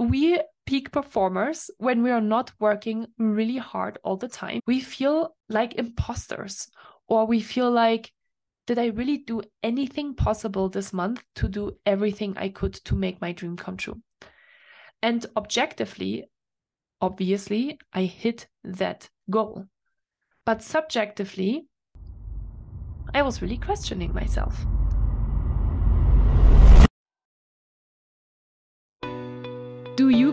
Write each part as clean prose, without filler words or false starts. we peak performers, when we are not working really hard all the time, we feel like imposters, or we feel like, did I really do anything possible this month to do everything I could to make my dream come true? And objectively, obviously, I hit that goal. But subjectively, I was really questioning myself. Do you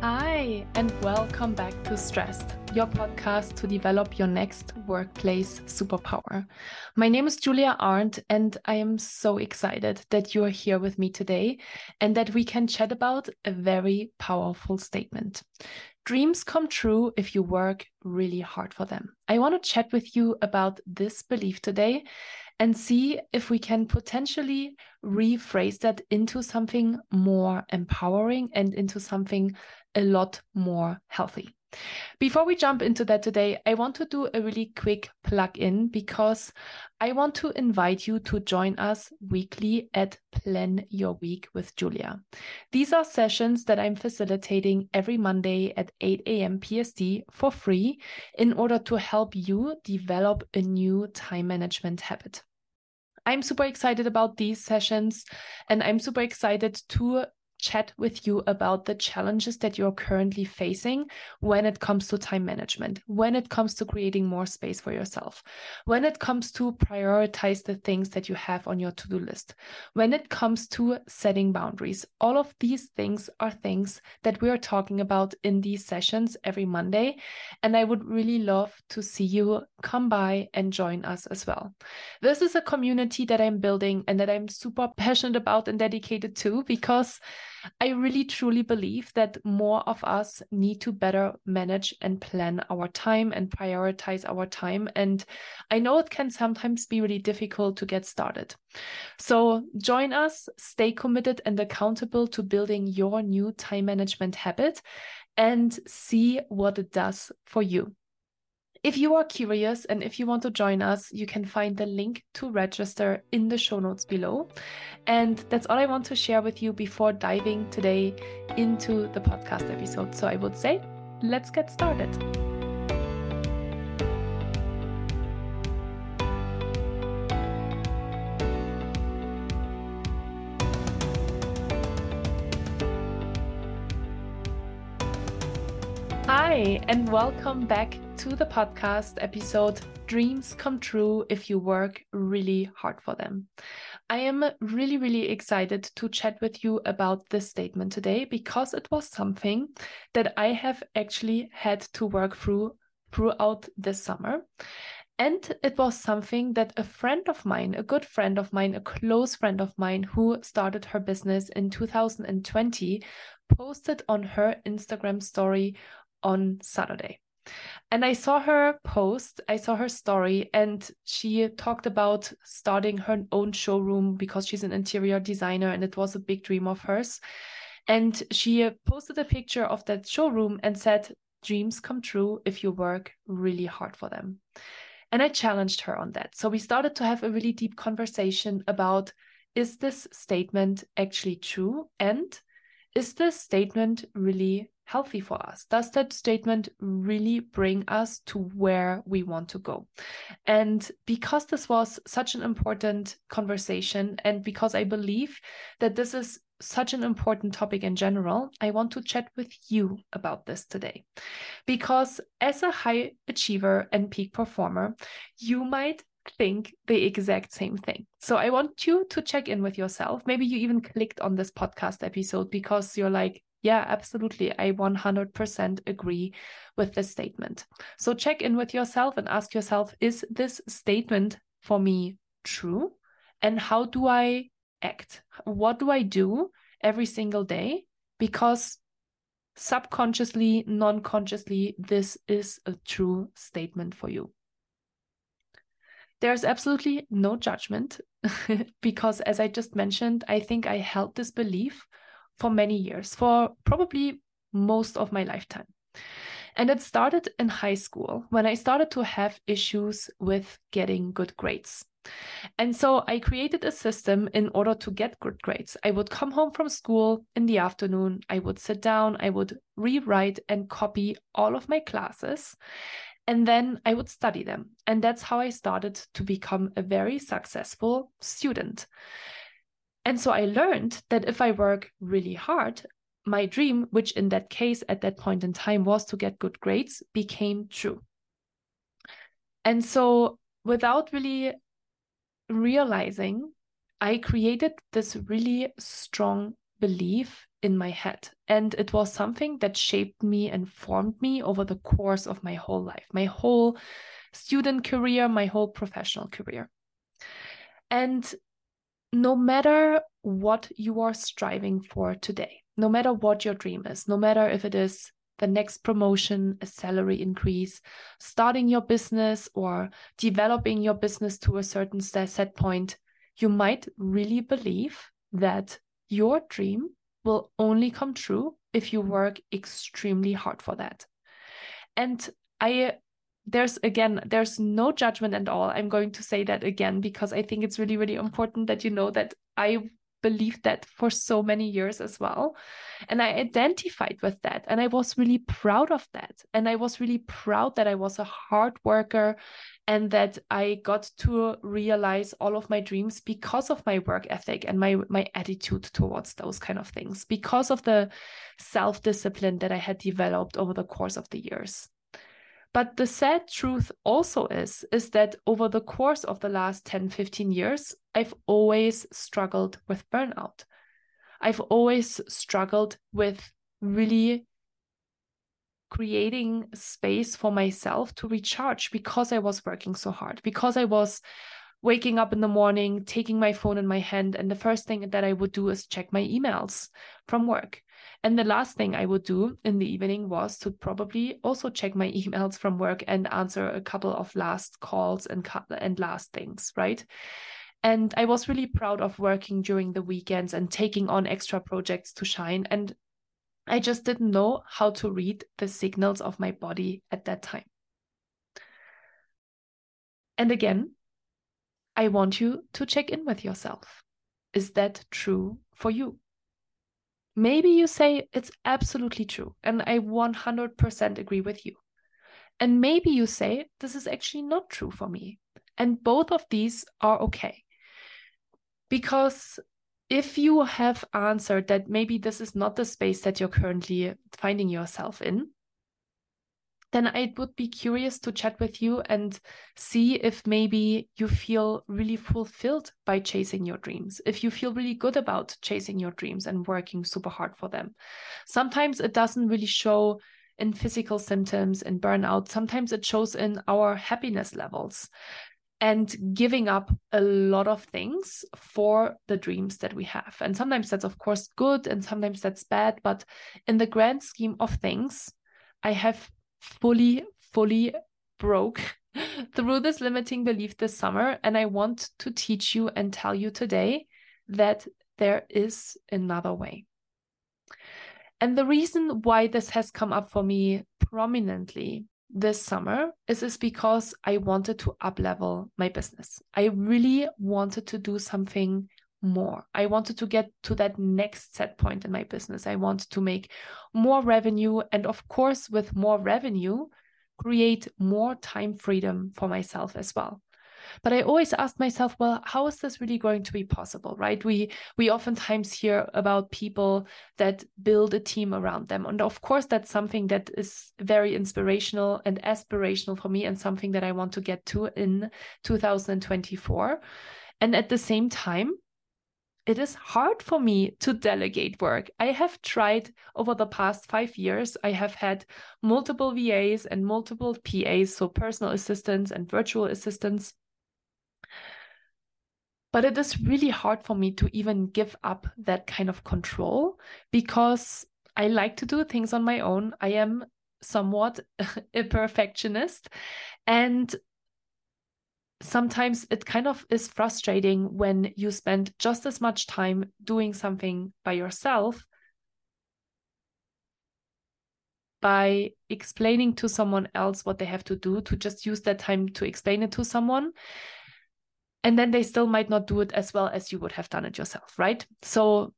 Hi, and welcome back to STRESSD, your podcast to develop your next workplace superpower. My name is Julia Arndt, and I am so excited that you are here with me today and that we can chat about a very powerful statement. Dreams come true if you work really hard for them. I want to chat with you about this belief today and see if we can potentially rephrase that into something more empowering and into something a lot more healthy. Before we jump into that today, I want to do a really quick plug-in because I want to invite you to join us weekly at Plan Your Week with Julia. These are sessions that I'm facilitating every Monday at 8 a.m. PST for free in order to help you develop a new time management habit. I'm super excited about these sessions, and I'm super excited to chat with you about the challenges that you're currently facing when it comes to time management, when it comes to creating more space for yourself, when it comes to prioritize the things that you have on your to-do list, when it comes to setting boundaries. All of these things are things that we are talking about in these sessions every Monday, and I would really love to see you come by and join us as well. This is a community that I'm building and that I'm super passionate about and dedicated to, because I really truly believe that more of us need to better manage and plan our time and prioritize our time. And I know it can sometimes be really difficult to get started. So join us, stay committed and accountable to building your new time management habit, and see what it does for you. If you are curious and if you want to join us, you can find the link to register in the show notes below. And that's all I want to share with you before diving today into the podcast episode. So I would say, let's get started. Hi, and welcome back to the podcast episode, Dreams Come True If You Work Really Hard For Them. I am really, really excited to chat with you about this statement today because it was something that I have actually had to work throughout this summer. And it was something that a friend of mine, a good friend of mine, a close friend of mine who started her business in 2020 posted on her Instagram story on Saturday. And I saw her post, I saw her story, and she talked about starting her own showroom because she's an interior designer and it was a big dream of hers. And she posted a picture of that showroom and said, "Dreams come true if you work really hard for them." And I challenged her on that. So we started to have a really deep conversation about, is this statement actually true? And is this statement really healthy for us? Does that statement really bring us to where we want to go? And because this was such an important conversation, and because I believe that this is such an important topic in general, I want to chat with you about this today. Because as a high achiever and peak performer, you might think the exact same thing. So I want you to check in with yourself. Maybe you even clicked on this podcast episode because you're like, yeah, absolutely, I 100% agree with this statement. So check in with yourself and ask yourself, is this statement for me true? And how do I act? What do I do every single day? Because subconsciously, non-consciously, this is a true statement for you. There's absolutely no judgment because, as I just mentioned, I think I held this belief for many years, for probably most of my lifetime. And it started in high school when I started to have issues with getting good grades. And so I created a system in order to get good grades. I would come home from school in the afternoon, I would sit down, I would rewrite and copy all of my classes, and then I would study them. And that's how I started to become a very successful student. And so I learned that if I work really hard, my dream, which in that case at that point in time was to get good grades, became true. And so without really realizing, I created this really strong belief in my head. And it was something that shaped me and formed me over the course of my whole life, my whole student career, my whole professional career. And no matter what you are striving for today, no matter what your dream is, no matter if it is the next promotion, a salary increase, starting your business or developing your business to a certain set point, you might really believe that your dream will only come true if you work extremely hard for that. And there's no judgment at all. I'm going to say that again, because I think it's really, really important that you know that I believed that for so many years as well. And I identified with that. And I was really proud of that. And I was really proud that I was a hard worker and that I got to realize all of my dreams because of my work ethic and my attitude towards those kind of things, because of the self-discipline that I had developed over the course of the years. But the sad truth also is that over the course of the last 10, 15 years, I've always struggled with burnout. I've always struggled with really creating space for myself to recharge because I was working so hard, because I was waking up in the morning, taking my phone in my hand, and the first thing that I would do is check my emails from work. And the last thing I would do in the evening was to probably also check my emails from work and answer a couple of last calls and last things, right? And I was really proud of working during the weekends and taking on extra projects to shine. And I just didn't know how to read the signals of my body at that time. And again, I want you to check in with yourself. Is that true for you? Maybe you say it's absolutely true, and I 100% agree with you. And maybe you say, this is actually not true for me. And both of these are okay. Because if you have answered that maybe this is not the space that you're currently finding yourself in, then I would be curious to chat with you and see if maybe you feel really fulfilled by chasing your dreams, if you feel really good about chasing your dreams and working super hard for them. Sometimes it doesn't really show in physical symptoms and burnout. Sometimes it shows in our happiness levels and giving up a lot of things for the dreams that we have. And sometimes that's, of course, good, and sometimes that's bad. But in the grand scheme of things, I have fully broke through this limiting belief this summer. And I want to teach you and tell you today that there is another way. And the reason why this has come up for me prominently this summer is because I wanted to up-level my business. I really wanted to do something more. I wanted to get to that next set point in my business. I wanted to make more revenue. And of course, with more revenue, create more time freedom for myself as well. But I always asked myself, well, how is this really going to be possible, right? We oftentimes hear about people that build a team around them. And of course, that's something that is very inspirational and aspirational for me and something that I want to get to in 2024. And at the same time, it is hard for me to delegate work. I have tried over the past 5 years. I have had multiple VAs and multiple PAs, so personal assistants and virtual assistants. But it is really hard for me to even give up that kind of control because I like to do things on my own. I am somewhat a perfectionist, and sometimes it kind of is frustrating when you spend just as much time doing something by yourself. By explaining to someone else what they have to do, to just use that time to explain it to someone. And then they still might not do it as well as you would have done it yourself, right? So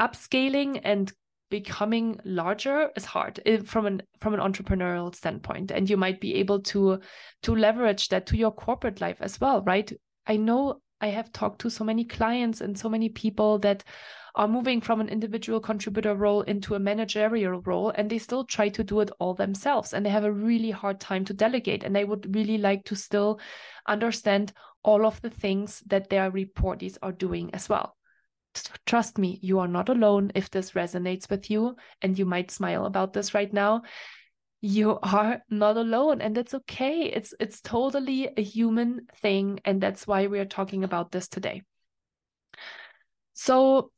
upscaling and becoming larger is hard from an entrepreneurial standpoint. And you might be able to leverage that to your corporate life as well, right? I know I have talked to so many clients and so many people that are moving from an individual contributor role into a managerial role, and they still try to do it all themselves, and they have a really hard time to delegate. And they would really like to still understand all of the things that their reportees are doing as well. Trust me, you are not alone if this resonates with you, and you might smile about this right now. You are not alone, and that's okay. It's totally a human thing, and that's why we are talking about this today. So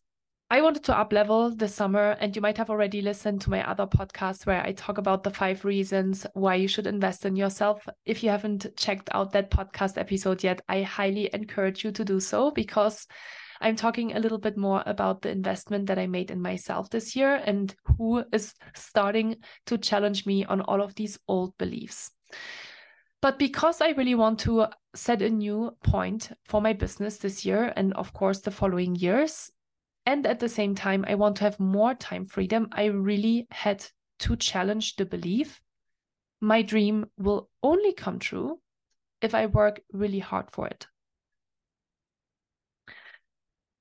I wanted to up-level this summer, and you might have already listened to my other podcast where I talk about the 5 reasons why you should invest in yourself. If you haven't checked out that podcast episode yet, I highly encourage you to do so, because I'm talking a little bit more about the investment that I made in myself this year and who is starting to challenge me on all of these old beliefs. But because I really want to set a new point for my business this year and, of course, the following years, and at the same time, I want to have more time freedom, I really had to challenge the belief my dream will only come true if I work really hard for it.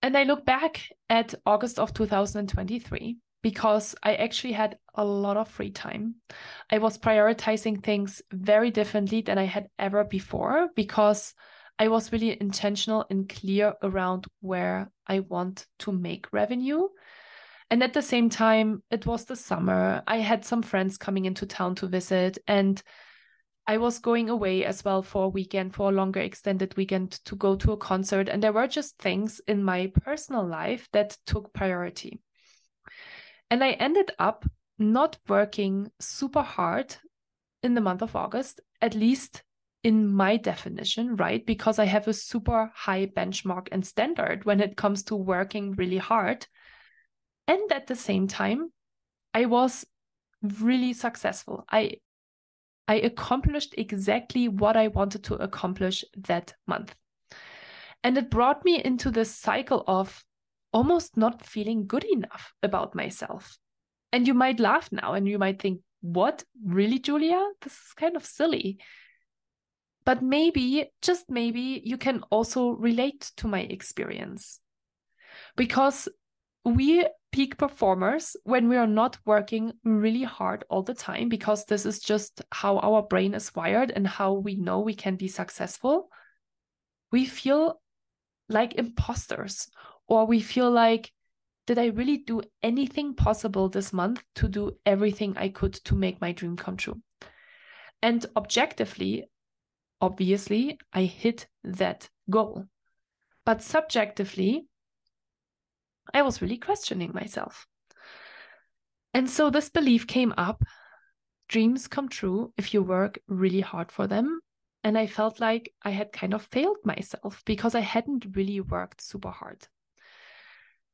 And I look back at August of 2023 because I actually had a lot of free time. I was prioritizing things very differently than I had ever before because I was really intentional and clear around where I want to make revenue. And at the same time, it was the summer. I had some friends coming into town to visit, and I was going away as well for a weekend, for a longer extended weekend, to go to a concert. And there were just things in my personal life that took priority. And I ended up not working super hard in the month of August, at least in my definition, right? Because I have a super high benchmark and standard when it comes to working really hard. And at the same time, I was really successful. I accomplished exactly what I wanted to accomplish that month. And it brought me into this cycle of almost not feeling good enough about myself. And you might laugh now and you might think, what? Really, Julia? This is kind of silly. But maybe, just maybe, you can also relate to my experience. Because we peak performers, when we are not working really hard all the time, because this is just how our brain is wired and how we know we can be successful, we feel like imposters, or we feel like, did I really do anything possible this month to do everything I could to make my dream come true? And objectively, obviously, I hit that goal. But subjectively, I was really questioning myself. And so this belief came up, dreams come true if you work really hard for them. And I felt like I had kind of failed myself because I hadn't really worked super hard.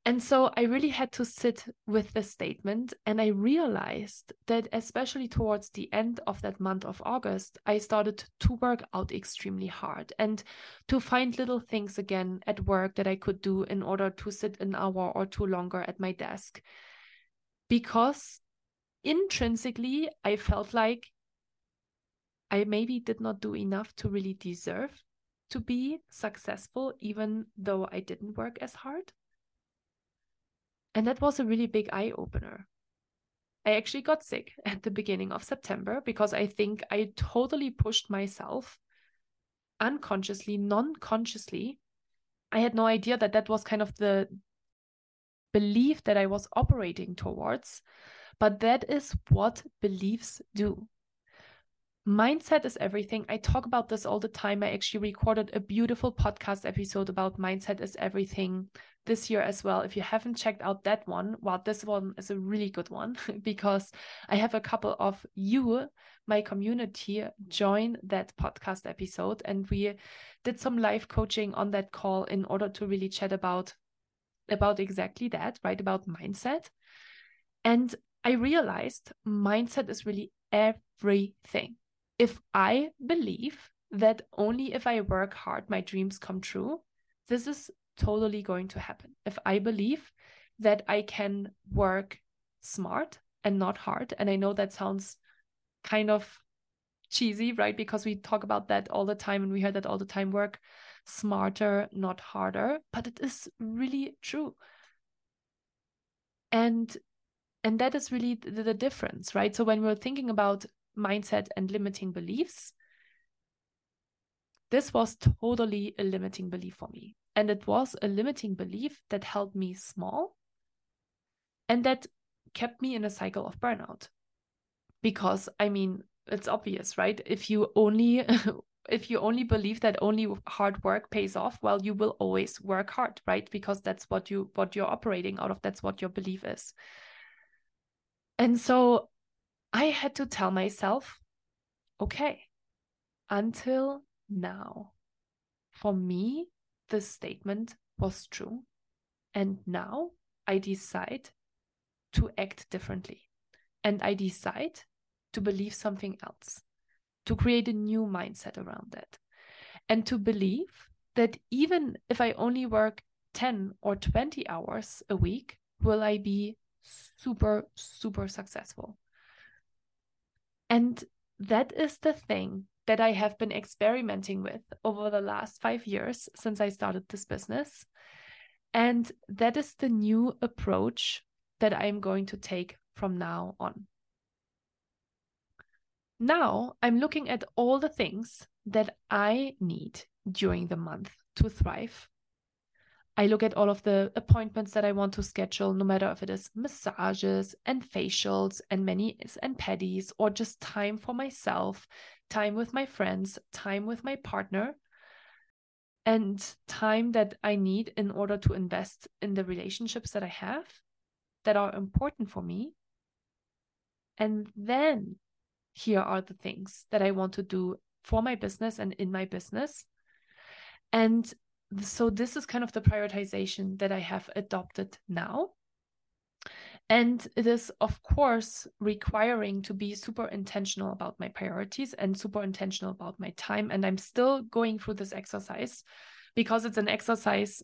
And so I really had to sit with this statement, and I realized that especially towards the end of that month of August, I started to work out extremely hard and to find little things again at work that I could do in order to sit an hour or two longer at my desk. Because intrinsically, I felt like I maybe did not do enough to really deserve to be successful, even though I didn't work as hard. And that was a really big eye-opener. I actually got sick at the beginning of September because I think I totally pushed myself unconsciously, non-consciously. I had no idea that that was kind of the belief that I was operating towards, but that is what beliefs do. Mindset is everything. I talk about this all the time. I actually recorded a beautiful podcast episode about mindset is everything this year as well. If you haven't checked out that one, well, this one is a really good one because I have a couple of you, my community, join that podcast episode. And we did some live coaching on that call in order to really chat about exactly that, right? About mindset. And I realized mindset is really everything. If I believe that only if I work hard, my dreams come true, this is totally going to happen. If I believe that I can work smart and not hard, and I know that sounds kind of cheesy, right? Because we talk about that all the time and we hear that all the time, work smarter, not harder, but it is really true. And that is really the difference, right? So when we're thinking about mindset and limiting beliefs, this was totally a limiting belief for me. And it was a limiting belief that held me small and that kept me in a cycle of burnout. Because, I mean, it's obvious, right? If you only believe that only hard work pays off, well, you will always work hard, right? Because that's what you're operating out of. That's what your belief is. And so I had to tell myself, okay, until now, for me, this statement was true. And now I decide to act differently. And I decide to believe something else, to create a new mindset around that. And to believe that even if I only work 10 or 20 hours a week, will I be super, super successful. And that is the thing that I have been experimenting with over the last 5 years since I started this business. And that is the new approach that I'm going to take from now on. Now I'm looking at all the things that I need during the month to thrive. I look at all of the appointments that I want to schedule, no matter if it is massages and facials and manis and pedis, or just time for myself, time with my friends, time with my partner, and time that I need in order to invest in the relationships that I have that are important for me. And then here are the things that I want to do for my business and in my business. And so this is kind of the prioritization that I have adopted now. And it is, of course, requiring to be super intentional about my priorities and super intentional about my time. And I'm still going through this exercise because it's an exercise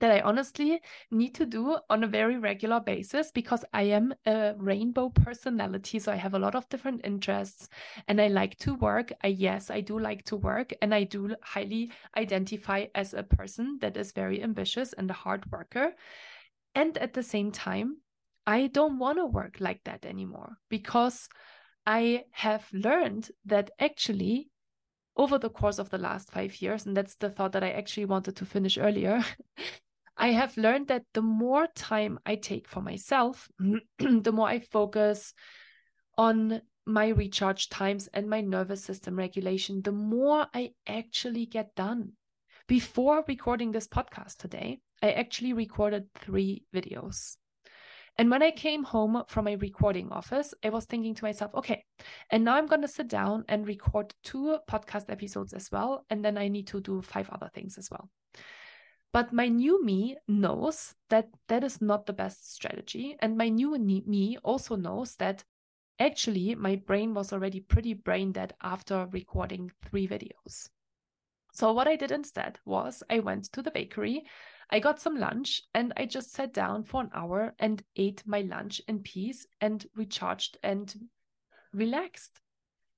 that I honestly need to do on a very regular basis because I am a rainbow personality. So I have a lot of different interests and I like to work. Yes, I do like to work, and I do highly identify as a person that is very ambitious and a hard worker. And at the same time, I don't want to work like that anymore because I have learned that actually over the course of the last 5 years, and that's the thought that I actually wanted to finish earlier, I have learned that the more time I take for myself, the more I focus on my recharge times and my nervous system regulation, the more I actually get done. Before recording this podcast today, I actually recorded 3 videos. And when I came home from my recording office, I was thinking to myself, okay, and now I'm going to sit down and record 2 podcast episodes as well. And then I need to do 5 other things as well. But my new me knows that that is not the best strategy. And my new me also knows that actually my brain was already pretty brain dead after recording 3 videos. So what I did instead was I went to the bakery, I got some lunch, and I just sat down for an hour and ate my lunch in peace and recharged and relaxed.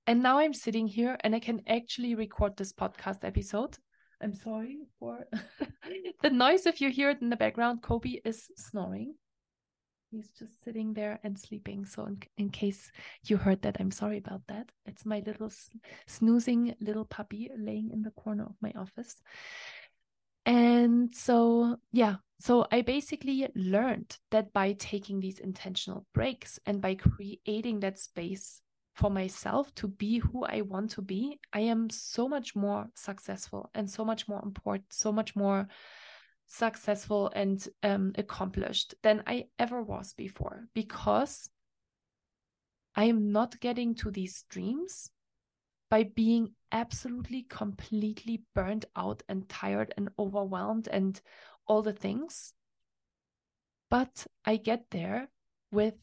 And now I'm sitting here and I can actually record this podcast episode. I'm sorry for the noise if you hear it in the background. Kobe is snoring. He's just sitting there and sleeping. So in case you heard that, I'm sorry about that. It's my little snoozing little puppy laying in the corner of my office. And so, yeah. So I basically learned that by taking these intentional breaks and by creating that space for myself to be who I want to be, I am so much more successful and so much more important, so much more successful and accomplished than I ever was before, because I am not getting to these dreams by being absolutely, completely burnt out and tired and overwhelmed and all the things. But I get there with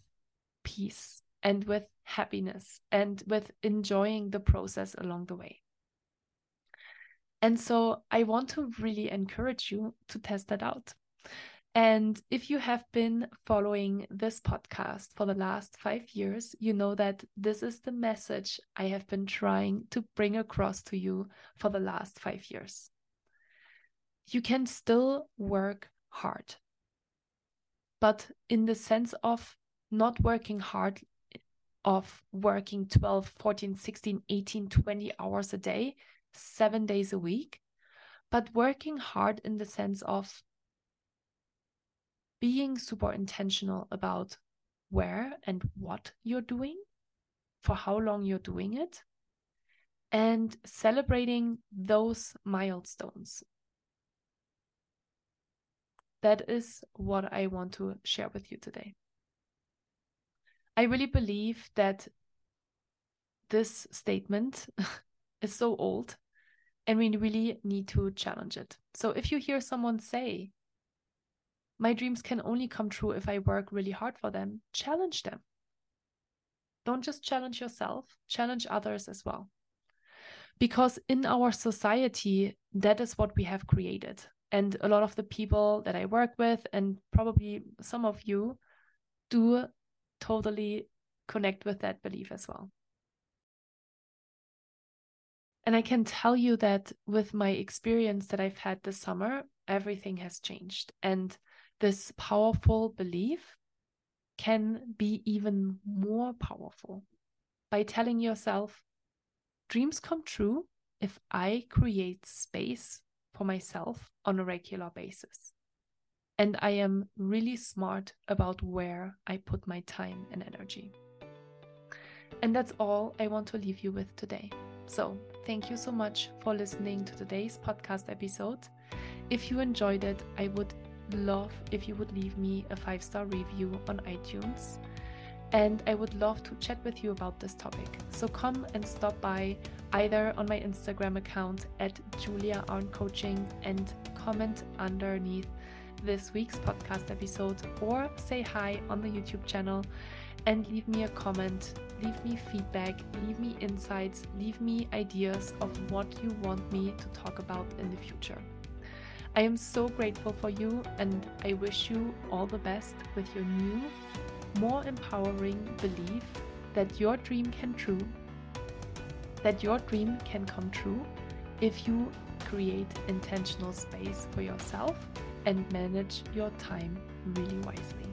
peace and with happiness and with enjoying the process along the way. And so I want to really encourage you to test that out. And if you have been following this podcast for the last 5 years, you know that this is the message I have been trying to bring across to you for the last 5 years. You can still work hard, but in the sense of not working hard, of working 12, 14, 16, 18, 20 hours a day, 7 days a week, but working hard in the sense of being super intentional about where and what you're doing, for how long you're doing it, and celebrating those milestones. That is what I want to share with you today. I really believe that this statement is so old, and we really need to challenge it. So if you hear someone say, my dreams can only come true if I work really hard for them, challenge them. Don't just challenge yourself, challenge others as well. Because in our society, that is what we have created. And a lot of the people that I work with, and probably some of you, do totally connect with that belief as well. And I can tell you that with my experience that I've had this summer, everything has changed. And this powerful belief can be even more powerful by telling yourself, dreams come true if I create space for myself on a regular basis. And I am really smart about where I put my time and energy. And that's all I want to leave you with today. So thank you so much for listening to today's podcast episode. If you enjoyed it, I would love if you would leave me a 5-star review on iTunes. And I would love to chat with you about this topic. So come and stop by either on my Instagram account at Julia Arndt Coaching and comment underneath this week's podcast episode, or say hi on the YouTube channel and leave me a comment, leave me feedback, leave me insights, leave me ideas of what you want me to talk about in the future. I am so grateful for you, and I wish you all the best with your new, more empowering belief that your dream can true, that your dream can come true if you create intentional space for yourself and manage your time really wisely.